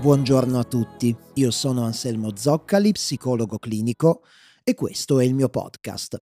Buongiorno a tutti, io sono Anselmo Zoccali, psicologo clinico, e questo è il mio podcast.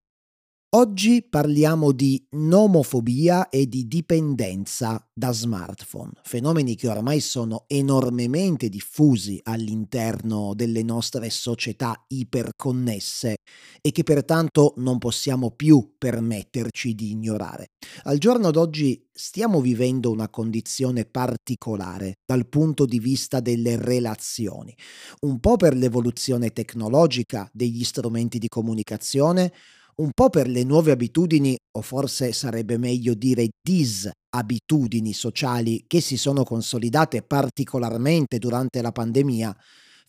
Oggi parliamo di nomofobia e di dipendenza da smartphone, fenomeni che ormai sono enormemente diffusi all'interno delle nostre società iperconnesse e che pertanto non possiamo più permetterci di ignorare. Al giorno d'oggi stiamo vivendo una condizione particolare dal punto di vista delle relazioni, un po' per l'evoluzione tecnologica degli strumenti di comunicazione, un po' per le nuove abitudini, o forse sarebbe meglio dire disabitudini sociali, che si sono consolidate particolarmente durante la pandemia.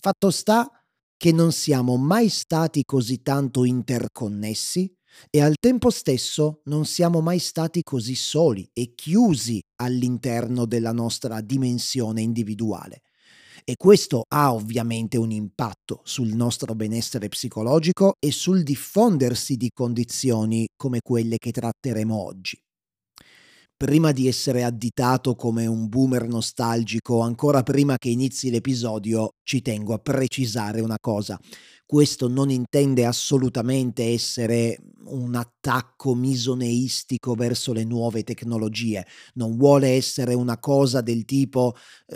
Fatto sta che non siamo mai stati così tanto interconnessi e al tempo stesso non siamo mai stati così soli e chiusi all'interno della nostra dimensione individuale. E questo ha ovviamente un impatto sul nostro benessere psicologico e sul diffondersi di condizioni come quelle che tratteremo oggi. Prima di essere additato come un boomer nostalgico, ancora prima che inizi l'episodio, ci tengo a precisare una cosa. Questo non intende assolutamente essere un attacco misoneistico verso le nuove tecnologie, non vuole essere una cosa del tipo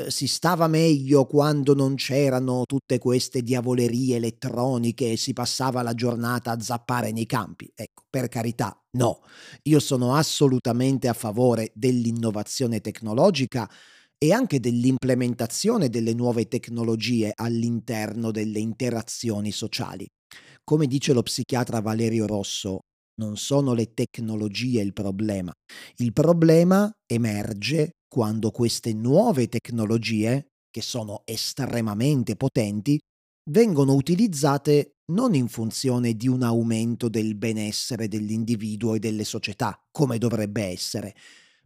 si stava meglio quando non c'erano tutte queste diavolerie elettroniche e si passava la giornata a zappare nei campi. Ecco, per carità, no. Io sono assolutamente a favore dell'innovazione tecnologica e anche dell'implementazione delle nuove tecnologie all'interno delle interazioni sociali. Come dice lo psichiatra Valerio Rosso, non sono le tecnologie il problema. Il problema emerge quando queste nuove tecnologie, che sono estremamente potenti, vengono utilizzate non in funzione di un aumento del benessere dell'individuo e delle società, come dovrebbe essere,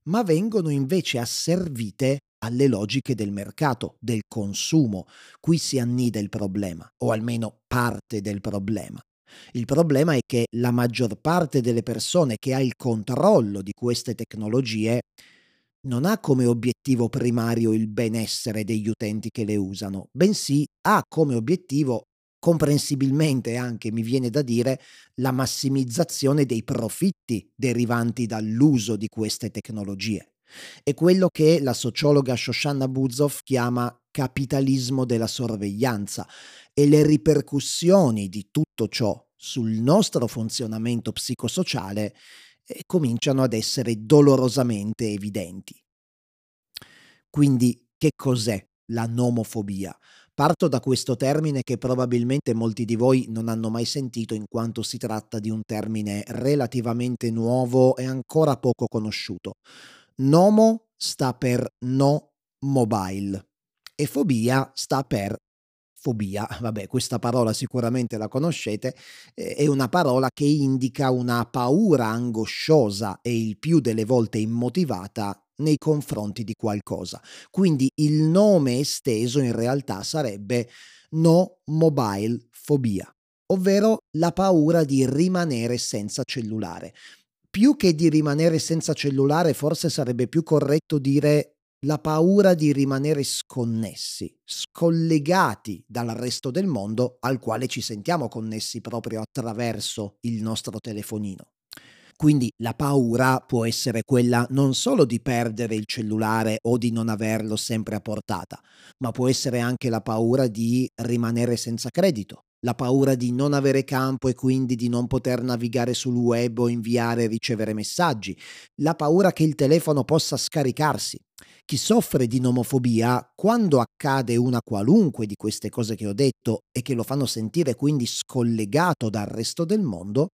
ma vengono invece asservite alle logiche del mercato, del consumo. Qui si annida il problema, o almeno parte del problema. Il problema è che la maggior parte delle persone che ha il controllo di queste tecnologie non ha come obiettivo primario il benessere degli utenti che le usano, bensì ha come obiettivo, comprensibilmente anche, mi viene da dire, la massimizzazione dei profitti derivanti dall'uso di queste tecnologie. È quello che la sociologa Shoshana Zuboff chiama capitalismo della sorveglianza e le ripercussioni di tutto ciò sul nostro funzionamento psicosociale cominciano ad essere dolorosamente evidenti. Quindi, che cos'è la nomofobia? Parto da questo termine che probabilmente molti di voi non hanno mai sentito, in quanto si tratta di un termine relativamente nuovo e ancora poco conosciuto. Nomo sta per no mobile e fobia sta per fobia. Vabbè, questa parola sicuramente la conoscete, è una parola che indica una paura angosciosa e il più delle volte immotivata nei confronti di qualcosa. Quindi il nome esteso in realtà sarebbe no mobile fobia, ovvero la paura di rimanere senza cellulare. Più che di rimanere senza cellulare, forse sarebbe più corretto dire la paura di rimanere sconnessi, scollegati dal resto del mondo al quale ci sentiamo connessi proprio attraverso il nostro telefonino. Quindi la paura può essere quella non solo di perdere il cellulare o di non averlo sempre a portata, ma può essere anche la paura di rimanere senza credito, la paura di non avere campo e quindi di non poter navigare sul web o inviare e ricevere messaggi, la paura che il telefono possa scaricarsi. Chi soffre di nomofobia, quando accade una qualunque di queste cose che ho detto e che lo fanno sentire quindi scollegato dal resto del mondo,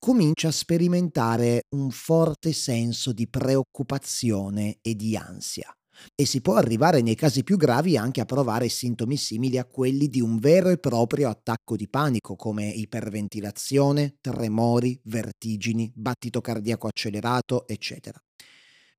comincia a sperimentare un forte senso di preoccupazione e di ansia. E si può arrivare nei casi più gravi anche a provare sintomi simili a quelli di un vero e proprio attacco di panico, come iperventilazione, tremori, vertigini, battito cardiaco accelerato, eccetera.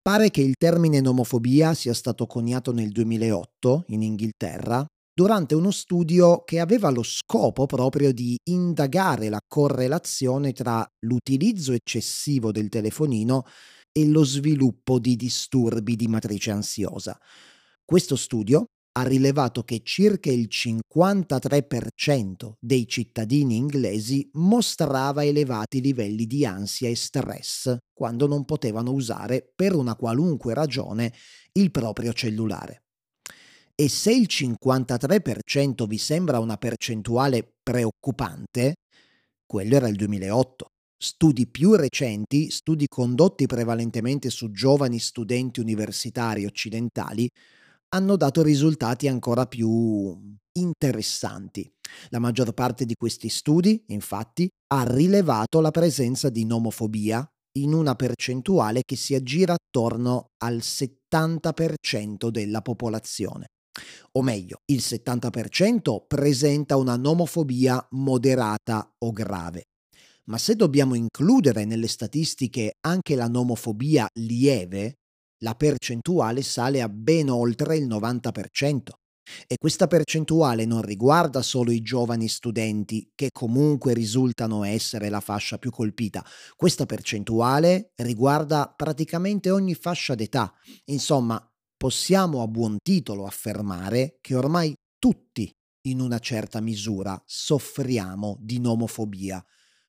Pare che il termine nomofobia sia stato coniato nel 2008 in Inghilterra durante uno studio che aveva lo scopo proprio di indagare la correlazione tra l'utilizzo eccessivo del telefonino e lo sviluppo di disturbi di matrice ansiosa. Questo studio ha rilevato che circa il 53% dei cittadini inglesi mostrava elevati livelli di ansia e stress quando non potevano usare, per una qualunque ragione, il proprio cellulare. E se il 53% vi sembra una percentuale preoccupante, quello era il 2008. Studi più recenti, studi condotti prevalentemente su giovani studenti universitari occidentali, hanno dato risultati ancora più interessanti. La maggior parte di questi studi, infatti, ha rilevato la presenza di nomofobia in una percentuale che si aggira attorno al 70% della popolazione. O meglio, il 70% presenta una nomofobia moderata o grave. Ma se dobbiamo includere nelle statistiche anche la nomofobia lieve, la percentuale sale a ben oltre il 90%. E questa percentuale non riguarda solo i giovani studenti, che comunque risultano essere la fascia più colpita. Questa percentuale riguarda praticamente ogni fascia d'età. Insomma, possiamo a buon titolo affermare che ormai tutti, in una certa misura, soffriamo di nomofobia.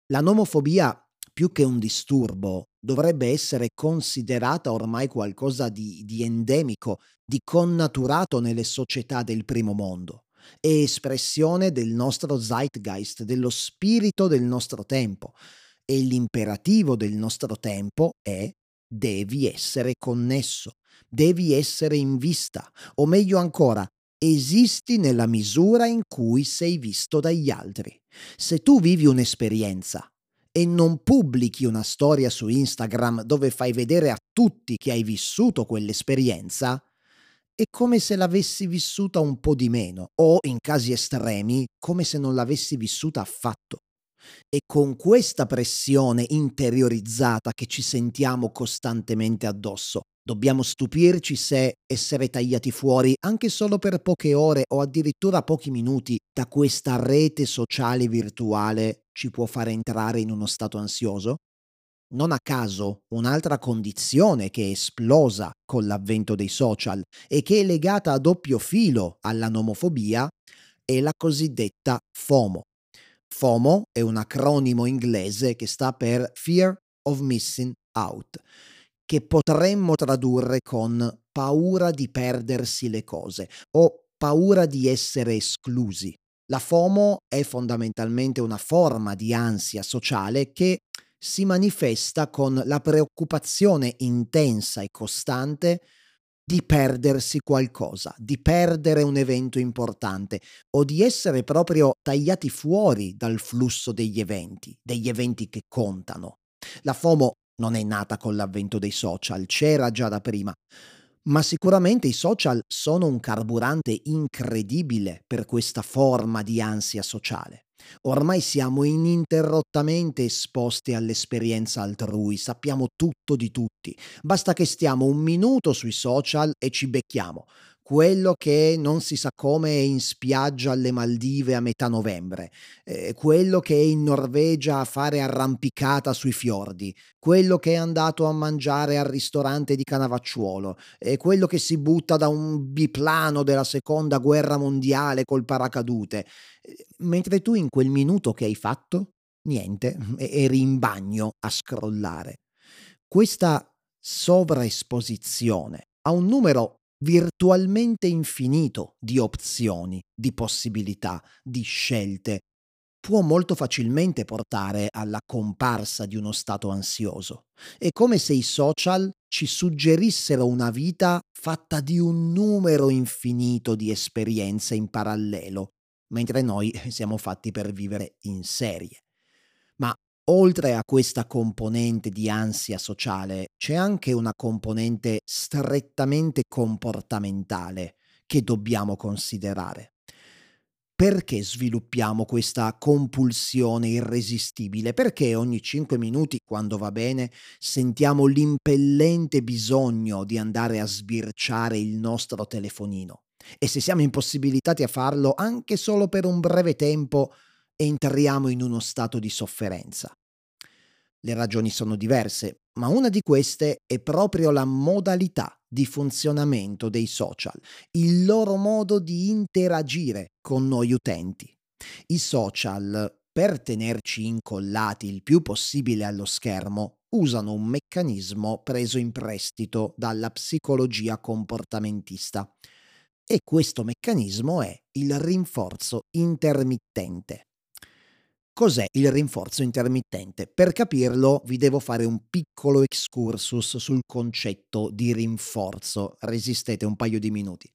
La nomofobia, più che un disturbo, dovrebbe essere considerata ormai qualcosa di endemico, di connaturato nelle società del primo mondo, e espressione del nostro zeitgeist, dello spirito del nostro tempo. E l'imperativo del nostro tempo è: devi essere connesso, devi essere in vista, o meglio ancora, esisti nella misura in cui sei visto dagli altri. Se tu vivi un'esperienza e non pubblichi una storia su Instagram dove fai vedere a tutti che hai vissuto quell'esperienza, è come se l'avessi vissuta un po' di meno, o in casi estremi come se non l'avessi vissuta affatto. E con questa pressione interiorizzata che ci sentiamo costantemente addosso, dobbiamo stupirci se essere tagliati fuori anche solo per poche ore o addirittura pochi minuti da questa rete sociale virtuale ci può fare entrare in uno stato ansioso. Non a caso, un'altra condizione che è esplosa con l'avvento dei social e che è legata a doppio filo alla nomofobia è la cosiddetta FOMO. FOMO è un acronimo inglese che sta per Fear of Missing Out, che potremmo tradurre con paura di perdersi le cose o paura di essere esclusi. La FOMO è fondamentalmente una forma di ansia sociale che si manifesta con la preoccupazione intensa e costante di perdersi qualcosa, di perdere un evento importante o di essere proprio tagliati fuori dal flusso degli eventi che contano. La FOMO non è nata con l'avvento dei social, c'era già da prima, ma sicuramente i social sono un carburante incredibile per questa forma di ansia sociale. Ormai siamo ininterrottamente esposti all'esperienza altrui, sappiamo tutto di tutti, basta che stiamo un minuto sui social e ci becchiamo quello che non si sa come è in spiaggia alle Maldive a metà novembre, quello che è in Norvegia a fare arrampicata sui fiordi, quello che è andato a mangiare al ristorante di Canavacciuolo, quello che si butta da un biplano della seconda guerra mondiale col paracadute, mentre tu in quel minuto che hai fatto, niente, eri in bagno a scrollare. Questa sovraesposizione a un numero virtualmente infinito di opzioni, di possibilità, di scelte, può molto facilmente portare alla comparsa di uno stato ansioso. È come se i social ci suggerissero una vita fatta di un numero infinito di esperienze in parallelo, mentre noi siamo fatti per vivere in serie. Ma oltre a questa componente di ansia sociale, c'è anche una componente strettamente comportamentale che dobbiamo considerare. Perché sviluppiamo questa compulsione irresistibile? Perché ogni 5 minuti, quando va bene, sentiamo l'impellente bisogno di andare a sbirciare il nostro telefonino? E se siamo impossibilitati a farlo anche solo per un breve tempo, entriamo in uno stato di sofferenza. Le ragioni sono diverse, ma una di queste è proprio la modalità di funzionamento dei social, il loro modo di interagire con noi utenti. I social, per tenerci incollati il più possibile allo schermo, usano un meccanismo preso in prestito dalla psicologia comportamentista. E questo meccanismo è il rinforzo intermittente. Cos'è il rinforzo intermittente? Per capirlo vi devo fare un piccolo excursus sul concetto di rinforzo. Resistete un paio di minuti.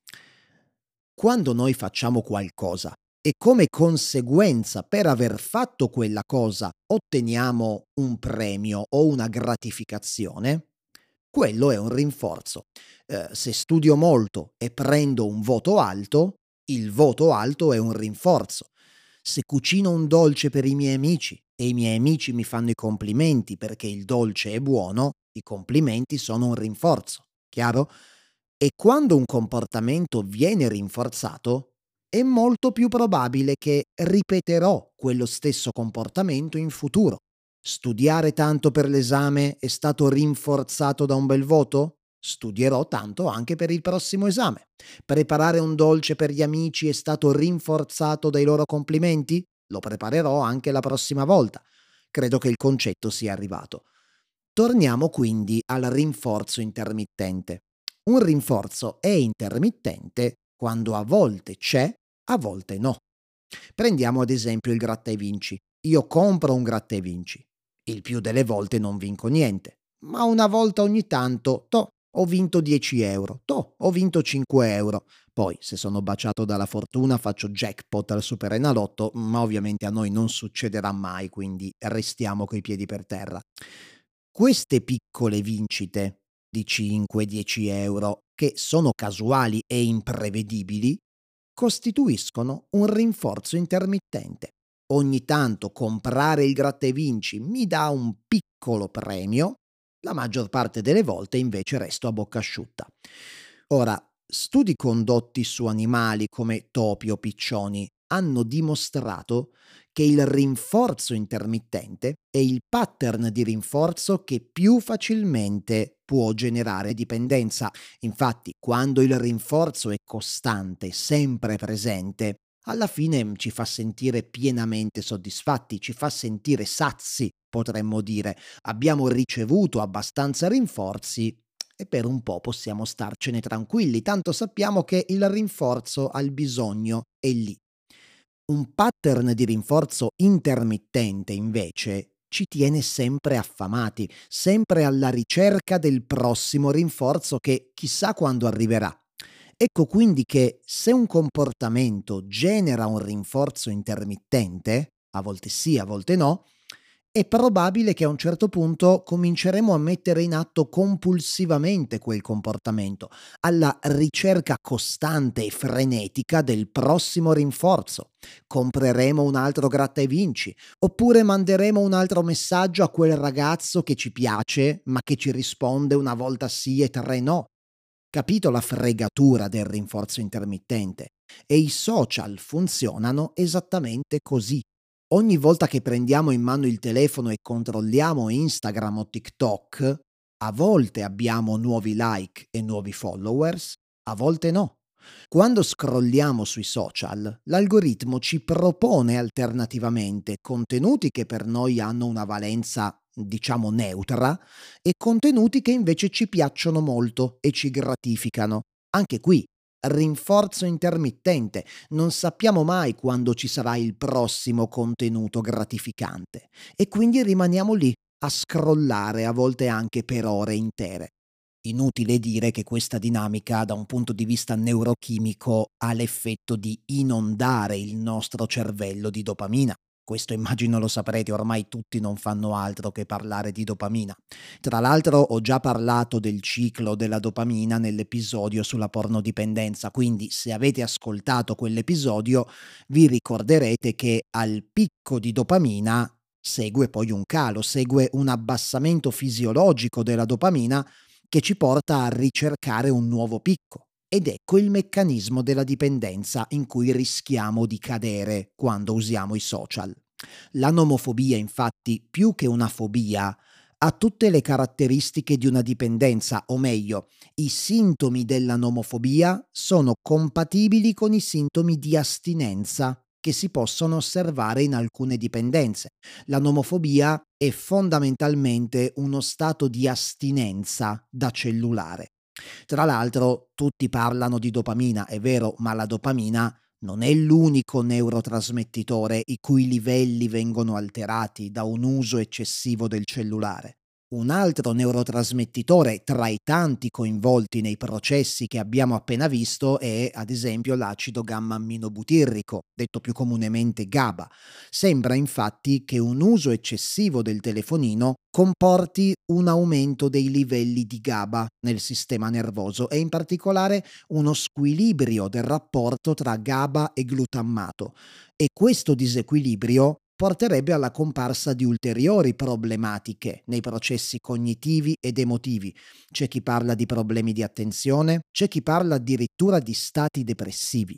Quando noi facciamo qualcosa e come conseguenza per aver fatto quella cosa otteniamo un premio o una gratificazione, quello è un rinforzo. Se studio molto e prendo un voto alto, il voto alto è un rinforzo. Se cucino un dolce per i miei amici e i miei amici mi fanno i complimenti perché il dolce è buono, i complimenti sono un rinforzo, chiaro? E quando un comportamento viene rinforzato, è molto più probabile che ripeterò quello stesso comportamento in futuro. Studiare tanto per l'esame è stato rinforzato da un bel voto? Studierò tanto anche per il prossimo esame. Preparare un dolce per gli amici è stato rinforzato dai loro complimenti? Lo preparerò anche la prossima volta. Credo che il concetto sia arrivato. Torniamo quindi al rinforzo intermittente. Un rinforzo è intermittente quando a volte c'è, a volte no. Prendiamo ad esempio il gratta e vinci. Io compro un gratta e vinci. Il più delle volte non vinco niente, ma una volta ogni tanto, ho vinto 10 euro, ho vinto 5 euro. Poi, se sono baciato dalla fortuna, faccio jackpot al Superenalotto, ma ovviamente a noi non succederà mai, quindi restiamo coi piedi per terra. Queste piccole vincite di 5-10 euro, che sono casuali e imprevedibili, costituiscono un rinforzo intermittente. Ogni tanto comprare il gratta e vinci mi dà un piccolo premio, la maggior parte delle volte invece resto a bocca asciutta. Ora, studi condotti su animali come topi o piccioni hanno dimostrato che il rinforzo intermittente è il pattern di rinforzo che più facilmente può generare dipendenza. Infatti, quando il rinforzo è costante, sempre presente, alla fine ci fa sentire pienamente soddisfatti, ci fa sentire sazi, potremmo dire. Abbiamo ricevuto abbastanza rinforzi e per un po' possiamo starcene tranquilli, tanto sappiamo che il rinforzo al bisogno è lì. Un pattern di rinforzo intermittente, invece, ci tiene sempre affamati, sempre alla ricerca del prossimo rinforzo che chissà quando arriverà. Ecco quindi che se un comportamento genera un rinforzo intermittente, a volte sì, a volte no, è probabile che a un certo punto cominceremo a mettere in atto compulsivamente quel comportamento, alla ricerca costante e frenetica del prossimo rinforzo. Compreremo un altro gratta e vinci, oppure manderemo un altro messaggio a quel ragazzo che ci piace, ma che ci risponde una volta sì e 3 no. Capito la fregatura del rinforzo intermittente? E i social funzionano esattamente così. Ogni volta che prendiamo in mano il telefono e controlliamo Instagram o TikTok, a volte abbiamo nuovi like e nuovi followers, a volte no. Quando scrolliamo sui social, l'algoritmo ci propone alternativamente contenuti che per noi hanno una valenza diciamo neutra, e contenuti che invece ci piacciono molto e ci gratificano. Anche qui, rinforzo intermittente, non sappiamo mai quando ci sarà il prossimo contenuto gratificante e quindi rimaniamo lì a scrollare a volte anche per ore intere. Inutile dire che questa dinamica da un punto di vista neurochimico ha l'effetto di inondare il nostro cervello di dopamina. Questo immagino lo saprete, ormai tutti non fanno altro che parlare di dopamina. Tra l'altro ho già parlato del ciclo della dopamina nell'episodio sulla pornodipendenza, quindi se avete ascoltato quell'episodio vi ricorderete che al picco di dopamina segue poi un calo, segue un abbassamento fisiologico della dopamina che ci porta a ricercare un nuovo picco. Ed ecco il meccanismo della dipendenza in cui rischiamo di cadere quando usiamo i social. La nomofobia, infatti, più che una fobia, ha tutte le caratteristiche di una dipendenza, o meglio, i sintomi della nomofobia sono compatibili con i sintomi di astinenza che si possono osservare in alcune dipendenze. La nomofobia è fondamentalmente uno stato di astinenza da cellulare. Tra l'altro, tutti parlano di dopamina, è vero, ma la dopamina non è l'unico neurotrasmettitore i cui livelli vengono alterati da un uso eccessivo del cellulare. Un altro neurotrasmettitore tra i tanti coinvolti nei processi che abbiamo appena visto è, ad esempio, l'acido gamma-aminobutirrico, detto più comunemente GABA. Sembra infatti che un uso eccessivo del telefonino comporti un aumento dei livelli di GABA nel sistema nervoso e in particolare uno squilibrio del rapporto tra GABA e glutammato. E questo disequilibrio porterebbe alla comparsa di ulteriori problematiche nei processi cognitivi ed emotivi. C'è chi parla di problemi di attenzione, c'è chi parla addirittura di stati depressivi.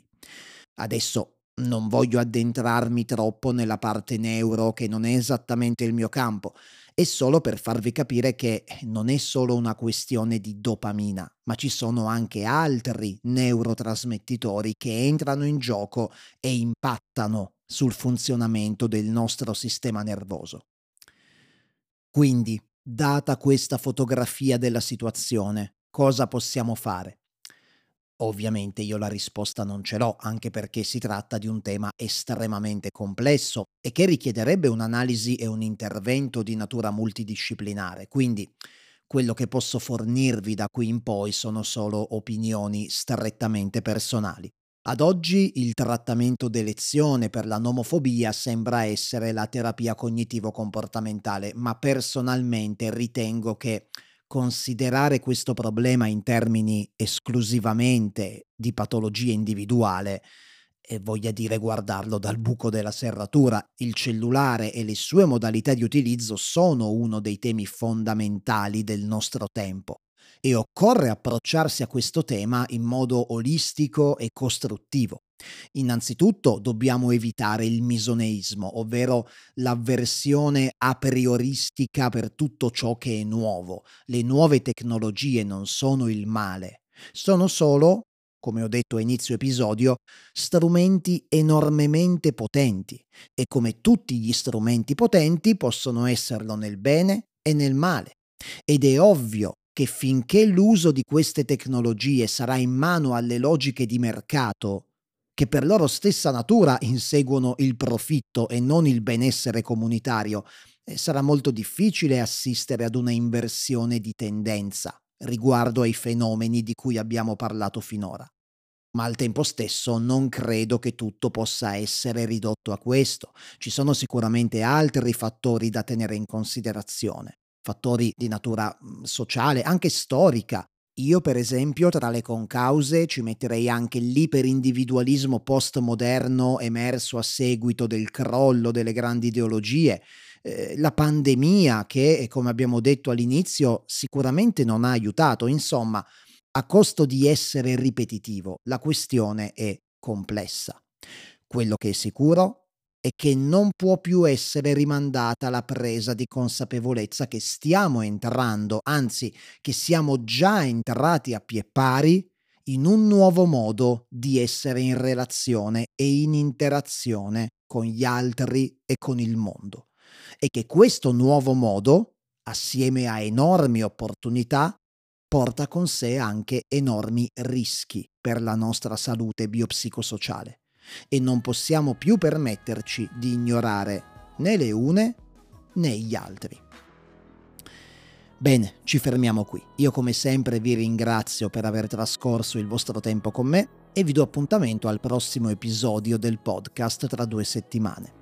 Adesso non voglio addentrarmi troppo nella parte neuro, che non è esattamente il mio campo, è solo per farvi capire che non è solo una questione di dopamina, ma ci sono anche altri neurotrasmettitori che entrano in gioco e impattano sul funzionamento del nostro sistema nervoso. Quindi, data questa fotografia della situazione, cosa possiamo fare? Ovviamente io la risposta non ce l'ho, anche perché si tratta di un tema estremamente complesso e che richiederebbe un'analisi e un intervento di natura multidisciplinare. Quindi quello che posso fornirvi da qui in poi sono solo opinioni strettamente personali. Ad oggi il trattamento d'elezione per la nomofobia sembra essere la terapia cognitivo-comportamentale, ma personalmente ritengo che considerare questo problema in termini esclusivamente di patologia individuale voglia dire guardarlo dal buco della serratura. Il cellulare e le sue modalità di utilizzo sono uno dei temi fondamentali del nostro tempo e occorre approcciarsi a questo tema in modo olistico e costruttivo. Innanzitutto dobbiamo evitare il misoneismo, ovvero l'avversione a prioristica per tutto ciò che è nuovo. Le nuove tecnologie non sono il male, sono solo, come ho detto a inizio episodio, strumenti enormemente potenti e come tutti gli strumenti potenti possono esserlo nel bene e nel male. Ed è ovvio che finché l'uso di queste tecnologie sarà in mano alle logiche di mercato, che per loro stessa natura inseguono il profitto e non il benessere comunitario, sarà molto difficile assistere ad una inversione di tendenza riguardo ai fenomeni di cui abbiamo parlato finora. Ma al tempo stesso non credo che tutto possa essere ridotto a questo. Ci sono sicuramente altri fattori da tenere in considerazione, fattori di natura sociale, anche storica. Io, per esempio, tra le concause ci metterei anche l'iperindividualismo postmoderno emerso a seguito del crollo delle grandi ideologie, la pandemia che, come abbiamo detto all'inizio, sicuramente non ha aiutato. Insomma, a costo di essere ripetitivo, la questione è complessa. Quello che è sicuro è che non può più essere rimandata la presa di consapevolezza che stiamo entrando, anzi che siamo già entrati a pie pari in un nuovo modo di essere in relazione e in interazione con gli altri e con il mondo. E che questo nuovo modo, assieme a enormi opportunità, porta con sé anche enormi rischi per la nostra salute biopsicosociale. E non possiamo più permetterci di ignorare né le une né gli altri. Bene, ci fermiamo qui. Io come sempre vi ringrazio per aver trascorso il vostro tempo con me e vi do appuntamento al prossimo episodio del podcast tra 2 settimane.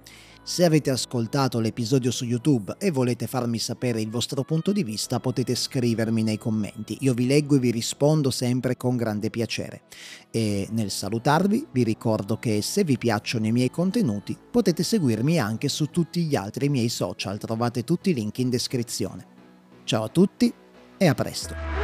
Se avete ascoltato l'episodio su YouTube e volete farmi sapere il vostro punto di vista, potete scrivermi nei commenti. Io vi leggo e vi rispondo sempre con grande piacere. E nel salutarvi vi ricordo che se vi piacciono i miei contenuti, potete seguirmi anche su tutti gli altri miei social. Trovate tutti i link in descrizione. Ciao a tutti e a presto!